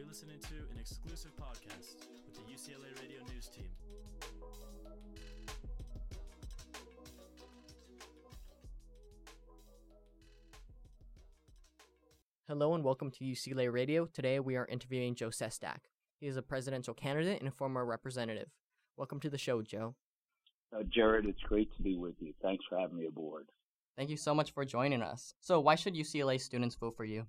You're listening to an exclusive podcast with the UCLA Radio News team. Hello and welcome to UCLA Radio. Today we are interviewing Joe Sestak. He is a presidential candidate and a former representative. Welcome to the show, Joe. Jared, it's great to be with you. Thanks for having me aboard. Thank you so much for joining us. So why should UCLA students vote for you?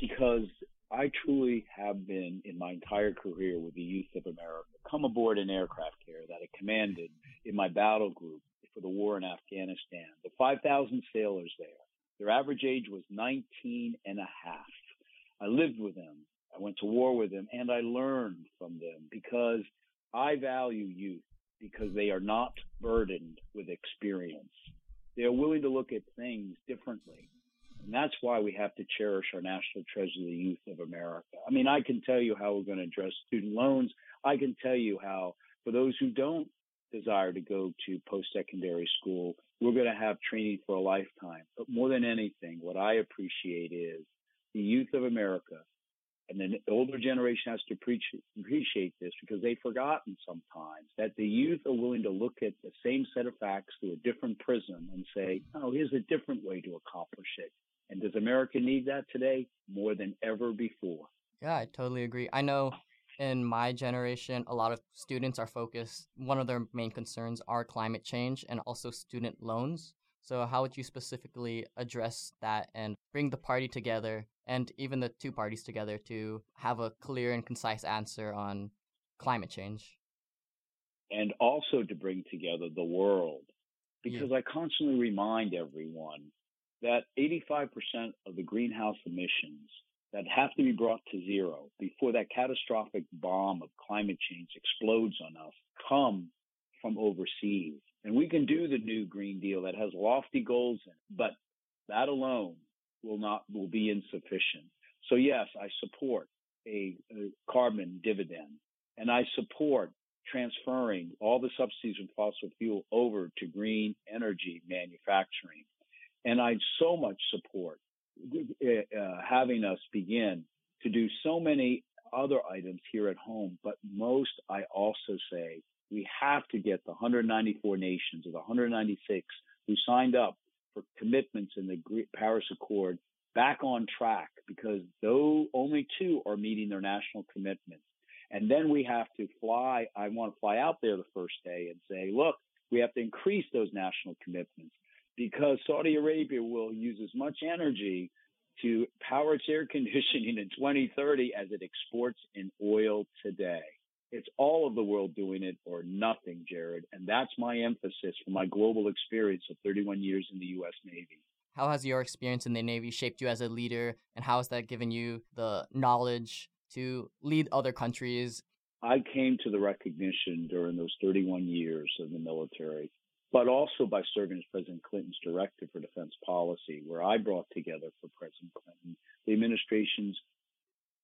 Because I truly have been, in my entire career with the youth of America, come aboard an aircraft carrier that I commanded in my battle group for the war in Afghanistan. The 5,000 sailors there, their average age was 19 and a half. I lived with them. I went to war with them, and I learned from them because I value youth because they are not burdened with experience. They are willing to look at things differently. And that's why we have to cherish our national treasure, the youth of America. I mean, I can tell you how we're going to address student loans. I can tell you how, for those who don't desire to go to post-secondary school, we're going to have training for a lifetime. But more than anything, what I appreciate is the youth of America, and the older generation has to appreciate this because they've forgotten sometimes that the youth are willing to look at the same set of facts through a different prism and say, oh, here's a different way to accomplish it. And does America need that today more than ever before? Yeah, I totally agree. I know in my generation, a lot of students are focused. One of their main concerns are climate change and also student loans. So how would you specifically address that and bring the party together and even the two parties together to have a clear and concise answer on climate change? And also to bring together the world, because I constantly remind everyone that 85% of the greenhouse emissions that have to be brought to zero before that catastrophic bomb of climate change explodes on us come from overseas. And we can do the new Green Deal that has lofty goals in it, but that alone will be insufficient. So yes, I support a carbon dividend, and I support transferring all the subsidies from fossil fuel over to green energy manufacturing. And I so much support having us begin to do so many other items here at home. But most, I also say, we have to get the 194 nations of the 196 who signed up for commitments in the Paris Accord back on track, because though only two are meeting their national commitments. And then we have to fly. I want to fly out there the first day and say, look, we have to increase those national commitments, because Saudi Arabia will use as much energy to power its air conditioning in 2030 as it exports in oil today. It's all of the world doing it or nothing, Jared. And that's my emphasis from my global experience of 31 years in the U.S. Navy. How has your experience in the Navy shaped you as a leader, and how has that given you the knowledge to lead other countries? I came to the recognition during those 31 years of the military, but also by serving as President Clinton's Director for Defense Policy, where I brought together for President Clinton the administration's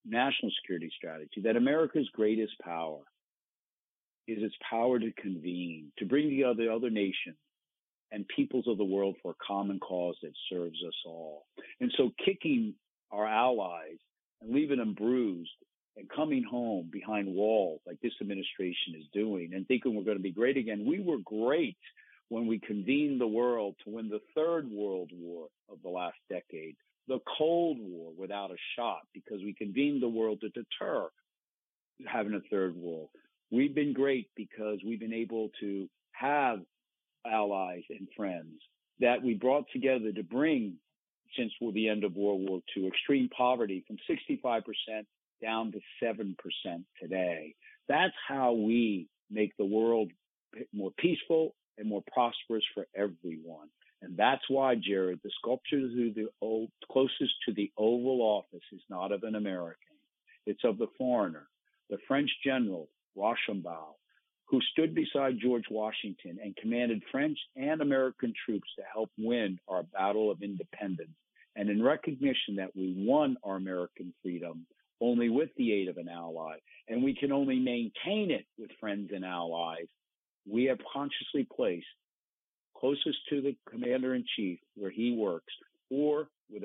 national security strategy, that America's greatest power is its power to convene, to bring together other nations and peoples of the world for a common cause that serves us all. And so kicking our allies and leaving them bruised and coming home behind walls like this administration is doing and thinking we're going to be great again. We were great when we convened the world to win the third world war of the last decade, the Cold War without a shot, because we convened the world to deter having a third war. We've been great because we've been able to have allies and friends that we brought together to bring, since the end of World War II, extreme poverty from 65% down to 7% today. That's how we make the world more peaceful and more prosperous for everyone. And that's why, Jared, the sculpture closest to the Oval Office is not of an American. It's of the foreigner, the French general Rochambeau, who stood beside George Washington and commanded French and American troops to help win our battle of independence. And in recognition that we won our American freedom only with the aid of an ally, and we can only maintain it with friends and allies, we have consciously placed closest to the commander-in-chief where he works, or where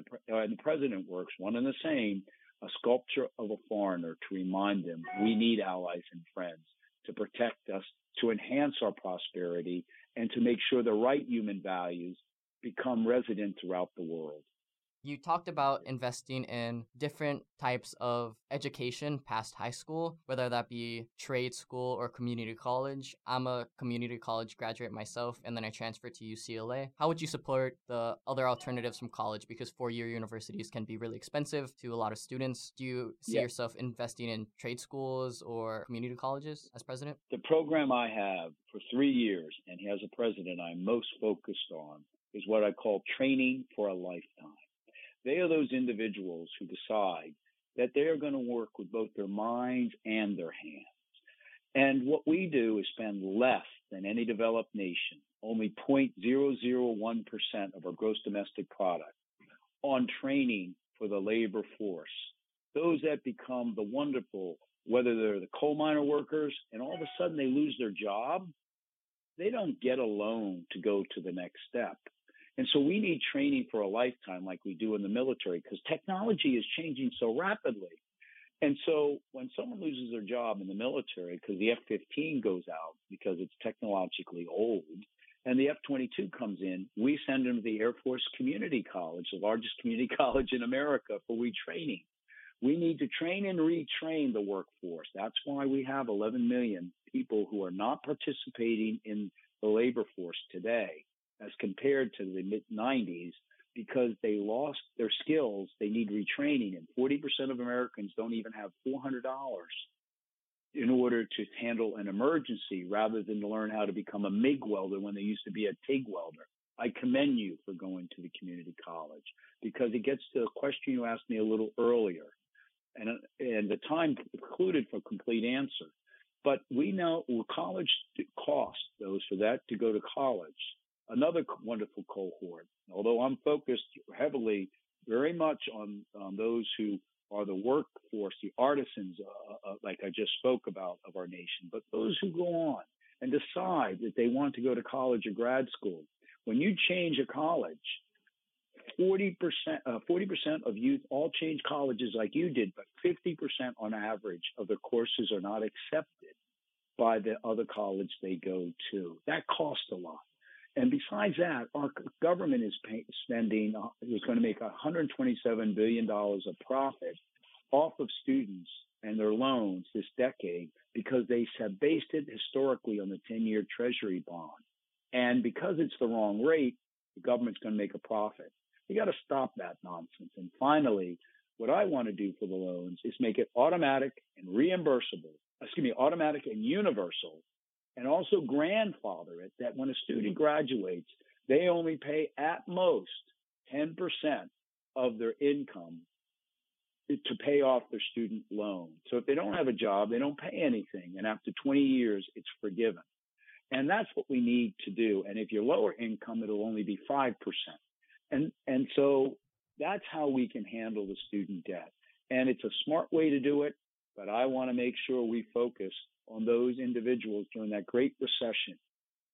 the president works, one and the same, a sculpture of a foreigner to remind them we need allies and friends to protect us, to enhance our prosperity, and to make sure the right human values become resident throughout the world. You talked about investing in different types of education past high school, whether that be trade school or community college. I'm a community college graduate myself, and then I transferred to UCLA. How would you support the other alternatives from college? Because four-year universities can be really expensive to a lot of students. Do you see yourself investing in trade schools or community colleges as president? The program I have for 3 years, and as a president I'm most focused on, is what I call training for a lifetime. They are those individuals who decide that they are going to work with both their minds and their hands. And what we do is spend less than any developed nation, only 0.001% of our gross domestic product, on training for the labor force. Those that become the wonderful, whether they're the coal miner workers, and all of a sudden they lose their job, they don't get a loan to go to the next step. And so we need training for a lifetime like we do in the military, because technology is changing so rapidly. And so when someone loses their job in the military because the F-15 goes out because it's technologically old and the F-22 comes in, we send them to the Air Force Community College, the largest community college in America, for retraining. We need to train and retrain the workforce. That's why we have 11 million people who are not participating in the labor force today, as compared to the mid-90s, because they lost their skills. They need retraining, and 40% of Americans don't even have $400 in order to handle an emergency rather than to learn how to become a MIG welder when they used to be a TIG welder. I commend you for going to the community college, because it gets to a question you asked me a little earlier, and the time included for complete answer. But we know college costs, those for that to go to college. Another wonderful cohort, although I'm focused heavily, very much on those who are the workforce, the artisans, like I just spoke about, of our nation, but those who go on and decide that they want to go to college or grad school. When you change a college, 40% of youth all change colleges like you did, but 50% on average of their courses are not accepted by the other college they go to. That costs a lot. And besides that, our government is is going to make $127 billion of profit off of students and their loans this decade, because they have based it historically on the 10-year Treasury bond. And because it's the wrong rate, the government's going to make a profit. You got to stop that nonsense. And finally, what I want to do for the loans is make it automatic and universal, and also grandfather it that when a student graduates, they only pay at most 10% of their income to pay off their student loan. So if they don't have a job, they don't pay anything. And after 20 years, it's forgiven. And that's what we need to do. And if you're lower income, it'll only be 5%. And so that's how we can handle the student debt. And it's a smart way to do it. But I want to make sure we focus on those individuals during that great recession,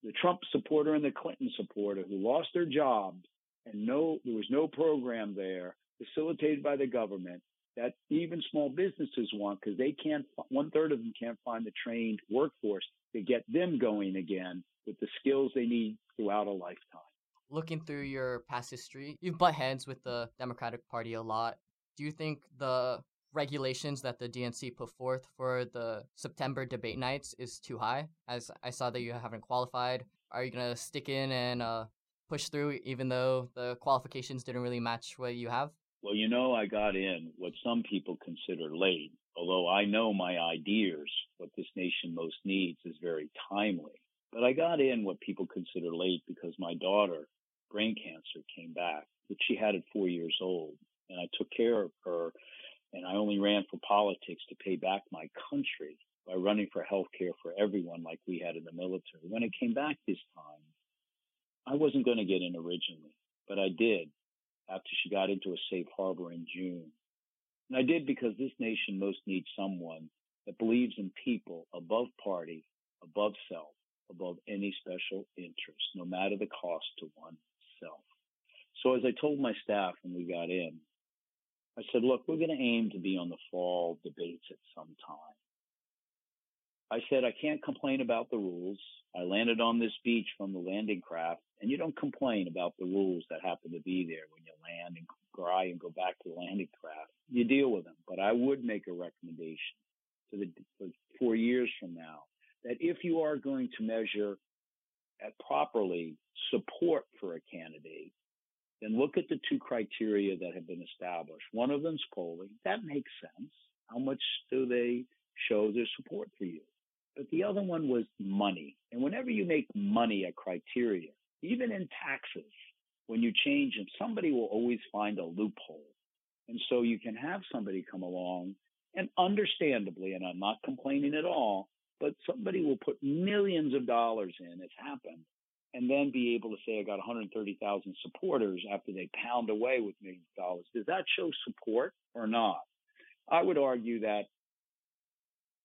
the Trump supporter and the Clinton supporter who lost their jobs, and there was no program there facilitated by the government that even small businesses want, because they can't. 1/3 of them can't find the trained workforce to get them going again with the skills they need throughout a lifetime. Looking through your past history, you've butt heads with the Democratic Party a lot. Do you think the regulations that the DNC put forth for the September debate nights is too high? As I saw that you haven't qualified, are you going to stick in and push through even though the qualifications didn't really match what you have? Well, I got in what some people consider late, although I know my ideas, what this nation most needs, is very timely. But I got in what people consider late because my daughter, brain cancer, came back, which she had at 4 years old, and I took care of her. And I only ran for politics to pay back my country by running for health care for everyone like we had in the military. When I came back this time, I wasn't going to get in originally, but I did after she got into a safe harbor in June. And I did because this nation most needs someone that believes in people above party, above self, above any special interest, no matter the cost to oneself. So as I told my staff when we got in, I said, look, we're going to aim to be on the fall debates at some time. I said, I can't complain about the rules. I landed on this beach from the landing craft, and you don't complain about the rules that happen to be there when you land and cry and go back to the landing craft. You deal with them. But I would make a recommendation to the 4 years from now that if you are going to measure properly support for a candidate, then look at the two criteria that have been established. One of them's polling. That makes sense. How much do they show their support for you? But the other one was money. And whenever you make money a criteria, even in taxes, when you change them, somebody will always find a loophole. And so you can have somebody come along and understandably, and I'm not complaining at all, but somebody will put millions of dollars in, it's happened, and then be able to say, I got 130,000 supporters after they pound away with millions of dollars. Does that show support or not? I would argue that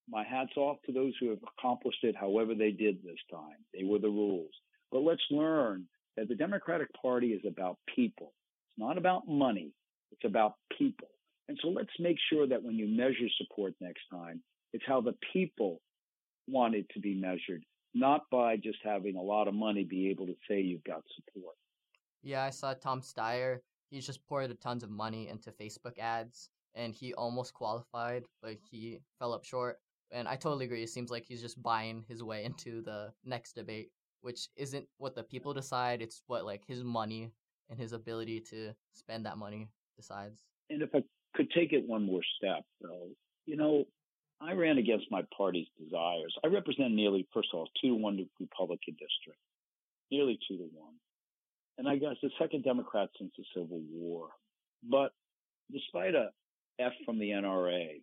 my hat's off to those who have accomplished it however they did this time. They were the rules. But let's learn that the Democratic Party is about people. It's not about money. It's about people. And so let's make sure that when you measure support next time, it's how the people want it to be measured, not by just having a lot of money be able to say you've got support. Yeah, I saw Tom Steyer. He's just poured tons of money into Facebook ads, and he almost qualified, but he fell up short. And I totally agree. It seems like he's just buying his way into the next debate, which isn't what the people decide. It's what like his money and his ability to spend that money decides. And if I could take it one more step, though, you know, I ran against my party's desires. I represent nearly, first of all, 2-1 Republican district, nearly 2-1. And I guess the second Democrat since the Civil War. But despite a F from the NRA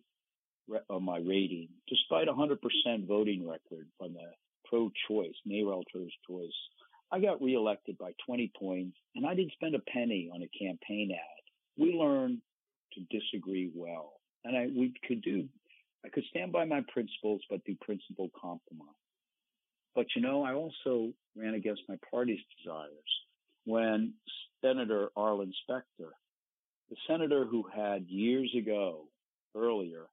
on my rating, despite 100% voting record from the pro-choice, NRA's choice, I got reelected by 20 points, and I didn't spend a penny on a campaign ad. We learned to disagree well, and I could stand by my principles, but do principle compromise. But, you know, I also ran against my party's desires when Senator Arlen Specter, the senator who had years ago, earlier,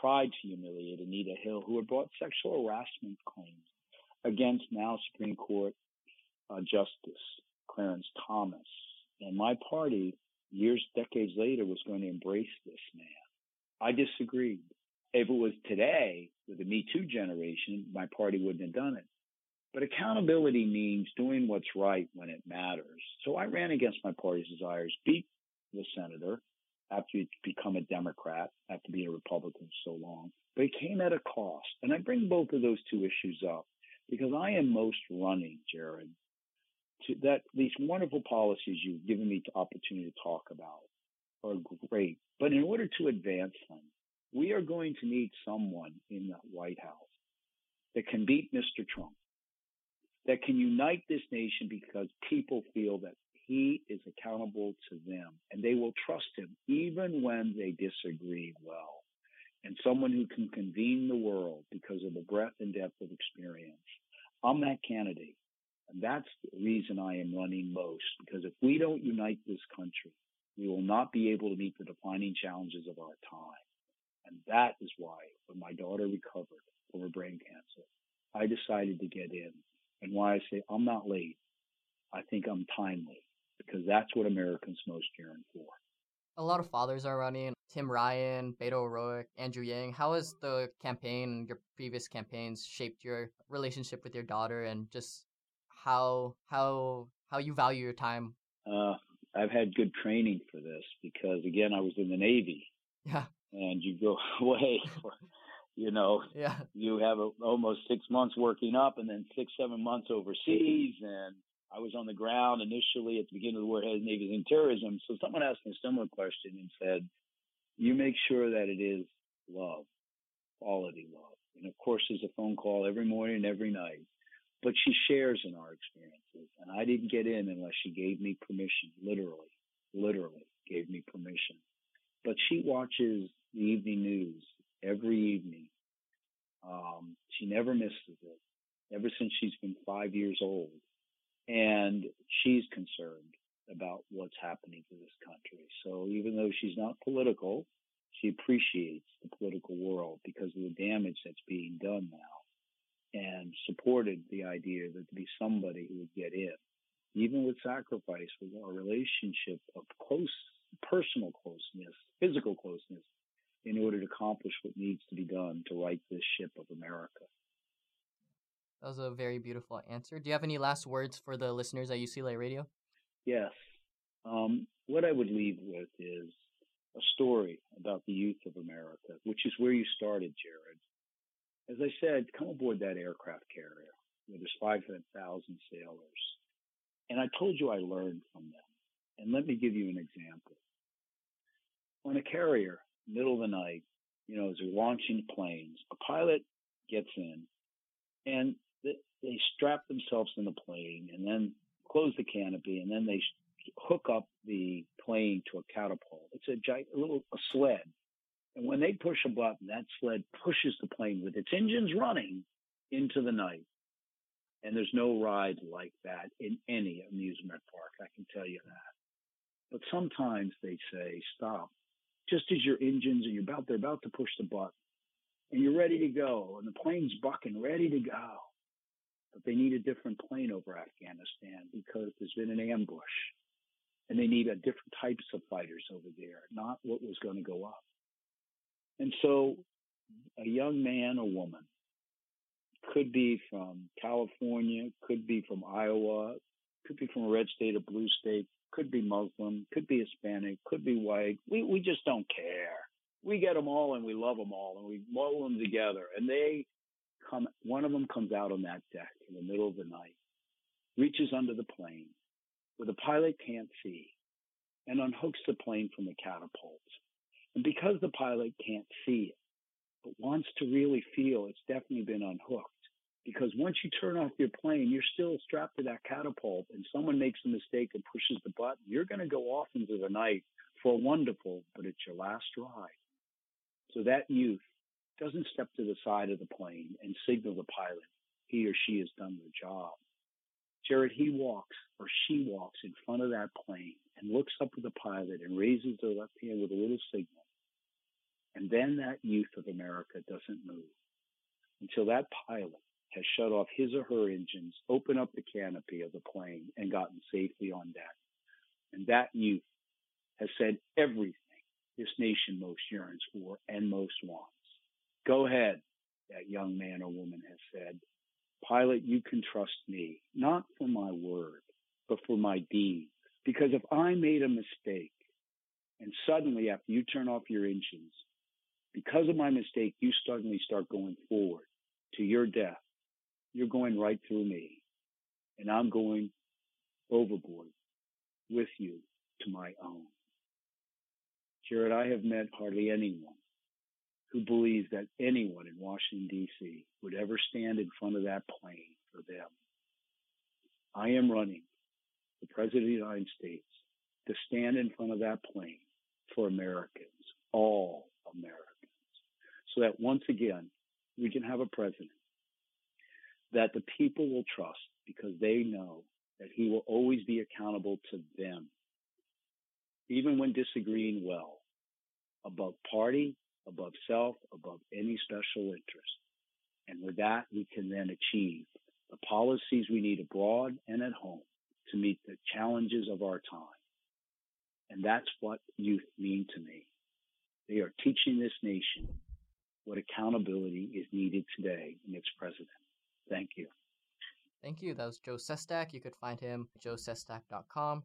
tried to humiliate Anita Hill, who had brought sexual harassment claims against now Supreme Court Justice Clarence Thomas. And my party, decades later, was going to embrace this man. I disagreed. If it was today, with the Me Too generation, my party wouldn't have done it. But accountability means doing what's right when it matters. So I ran against my party's desires, beat the senator after he'd become a Democrat, after being a Republican so long. But it came at a cost. And I bring both of those two issues up because I am most running, Jared, to that these wonderful policies you've given me the opportunity to talk about are great. But in order to advance them, we are going to need someone in the White House that can beat Mr. Trump, that can unite this nation because people feel that he is accountable to them and they will trust him even when they disagree well. And someone who can convene the world because of the breadth and depth of experience. I'm that candidate. And that's the reason I am running most, because if we don't unite this country, we will not be able to meet the defining challenges of our time. And that is why when my daughter recovered from her brain cancer, I decided to get in. And why I say I'm not late, I think I'm timely, because that's what Americans most yearn for. A lot of fathers are running, Tim Ryan, Beto O'Rourke, Andrew Yang. How has the campaign, your previous campaigns, shaped your relationship with your daughter and just how you value your time? I've had good training for this because, again, I was in the Navy. Yeah. And you go away for, yeah. You have almost 6 months working up and then 6-7 months overseas. And I was on the ground initially at the beginning of the war, head of Navy's in terrorism. So someone asked me a similar question and said, you make sure that it is love, quality love. And, of course, there's a phone call every morning and every night. But she shares in our experiences, and I didn't get in unless she gave me permission, literally gave me permission. But she watches the evening news every evening. She never misses it, ever since she's been 5 years old. And she's concerned about what's happening to this country. So even though she's not political, she appreciates the political world because of the damage that's being done now, and supported the idea that to be somebody who would get in, even with sacrifice, with our relationship of close, personal closeness, physical closeness, in order to accomplish what needs to be done to right this ship of America. That was a very beautiful answer. Do you have any last words for the listeners at UCLA Radio? Yes. What I would leave with is a story about the youth of America, which is where you started, Jared. As I said, come aboard that aircraft carrier where there's 5,000 sailors. And I told you I learned from them. And let me give you an example. On a carrier, middle of the night, as they're launching planes, a pilot gets in and they strap themselves in the plane and then close the canopy, and then they hook up the plane to a catapult. It's a sled. And when they push a button, that sled pushes the plane with its engines running into the night. And there's no ride like that in any amusement park, I can tell you that. But sometimes they say, stop. Just as your engines and they're about to push the button, and you're ready to go, and the plane's bucking, ready to go. But they need a different plane over Afghanistan because there's been an ambush. And they need a different types of fighters over there, not what was going to go up. And so a young man or woman, could be from California, could be from Iowa, could be from a red state, a blue state, could be Muslim, could be Hispanic, could be white. We just don't care. We get them all and we love them all and we muddle them together. And one of them comes out on that deck in the middle of the night, reaches under the plane where the pilot can't see, and unhooks the plane from the catapult. And because the pilot can't see it, but wants to really feel it's definitely been unhooked, because once you turn off your plane, you're still strapped to that catapult, and someone makes a mistake and pushes the button, you're going to go off into the night for wonderful, but it's your last ride. So that youth doesn't step to the side of the plane and signal the pilot he or she has done their job. Jared, he walks or she walks in front of that plane and looks up at the pilot and raises their left hand with a little signal. And then that youth of America doesn't move until that pilot has shut off his or her engines, opened up the canopy of the plane, and gotten safely on deck. And that youth has said everything this nation most yearns for and most wants. Go ahead, that young man or woman has said. Pilot, you can trust me, not for my word, but for my deed. Because if I made a mistake, and suddenly after you turn off your engines, because of my mistake, you suddenly start going forward to your death. You're going right through me, and I'm going overboard with you to my own. Jared, I have met hardly anyone who believes that anyone in Washington, D.C. would ever stand in front of that plane for them. I am running for President of the United States to stand in front of that plane for Americans, all Americans, so that once again, we can have a president that the people will trust because they know that he will always be accountable to them, even when disagreeing well, above party, above self, above any special interest. And with that, we can then achieve the policies we need abroad and at home to meet the challenges of our time. And that's what youth mean to me. They are teaching this nation what accountability is needed today in its president. Thank you. Thank you. That was Joe Sestak. You could find him at joesestak.com.